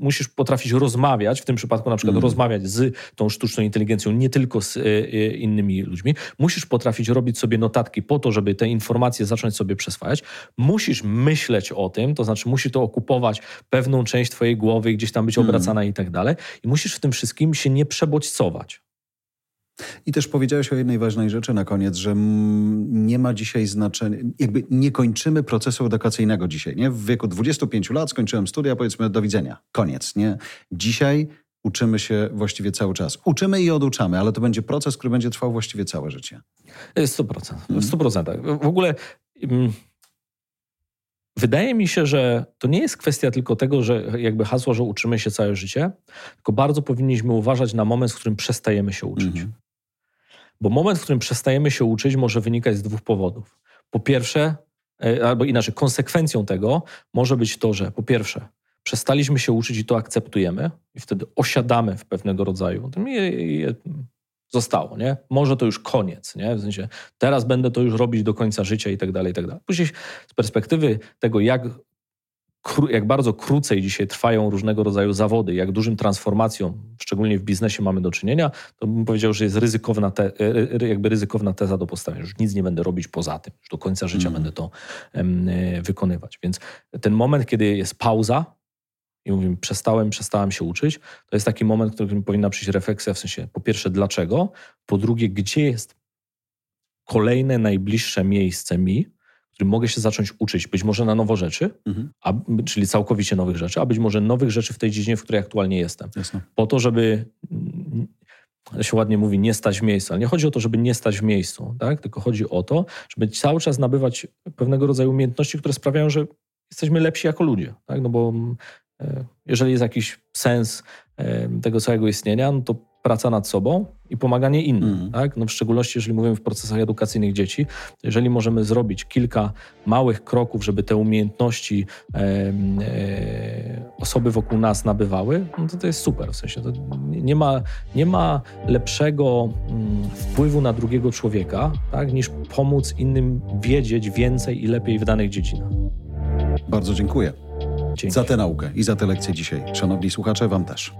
musisz potrafić rozmawiać, w tym przypadku na przykład rozmawiać z tą sztuczną inteligencją, nie tylko z innymi ludźmi. Musisz potrafić robić sobie notatki po to, żeby te informacje zacząć sobie przyswajać. Musisz myśleć o tym, to znaczy musi to okupować pewną część twojej głowy i gdzieś tam być obracana i tak dalej. I musisz w tym wszystkim się nie przebodźcować. I też powiedziałeś o jednej ważnej rzeczy na koniec, że nie ma dzisiaj znaczenia, jakby nie kończymy procesu edukacyjnego dzisiaj, nie? W wieku 25 lat skończyłem studia, powiedzmy do widzenia. Koniec, nie? Dzisiaj uczymy się właściwie cały czas. Uczymy i oduczamy, ale to będzie proces, który będzie trwał właściwie całe życie. 100%. W 100%. W ogóle... Wydaje mi się, że to nie jest kwestia tylko tego, że jakby hasło, że uczymy się całe życie, tylko bardzo powinniśmy uważać na moment, w którym przestajemy się uczyć. Bo moment, w którym przestajemy się uczyć, może wynikać z dwóch powodów. Po pierwsze, albo inaczej, konsekwencją tego może być to, że po pierwsze, przestaliśmy się uczyć i to akceptujemy i wtedy osiadamy w pewnego rodzaju... Zostało, nie? Może to już koniec, nie? W sensie teraz będę to już robić do końca życia i tak dalej, i tak dalej. Później z perspektywy tego, jak bardzo krócej dzisiaj trwają różnego rodzaju zawody, jak dużym transformacjom, szczególnie w biznesie mamy do czynienia, to bym powiedział, że jest ryzykowna teza do postawienia. Już nic nie będę robić poza tym. Już do końca życia będę to wykonywać. Więc ten moment, kiedy jest pauza, i mówimy, przestałam się uczyć, to jest taki moment, w którym powinna przyjść refleksja, w sensie po pierwsze dlaczego, po drugie gdzie jest kolejne najbliższe miejsce mi, w którym mogę się zacząć uczyć, być może na nowo rzeczy, czyli całkowicie nowych rzeczy, a być może nowych rzeczy w tej dziedzinie, w której aktualnie jestem. Jasne. Po to, żeby... się ładnie mówi, nie stać w miejscu. Ale nie chodzi o to, żeby nie stać w miejscu, tak? Tylko chodzi o to, żeby cały czas nabywać pewnego rodzaju umiejętności, które sprawiają, że jesteśmy lepsi jako ludzie. Tak? No bo... Jeżeli jest jakiś sens tego całego istnienia, no to praca nad sobą i pomaganie innym. Tak? No w szczególności, jeżeli mówimy w procesach edukacyjnych dzieci, jeżeli możemy zrobić kilka małych kroków, żeby te umiejętności osoby wokół nas nabywały, no to jest super. W sensie to nie ma lepszego wpływu na drugiego człowieka, tak? Niż pomóc innym wiedzieć więcej i lepiej w danych dziedzinach. Bardzo dziękuję. Dzięki za tę naukę i za tę lekcję dzisiaj. Szanowni słuchacze, wam też.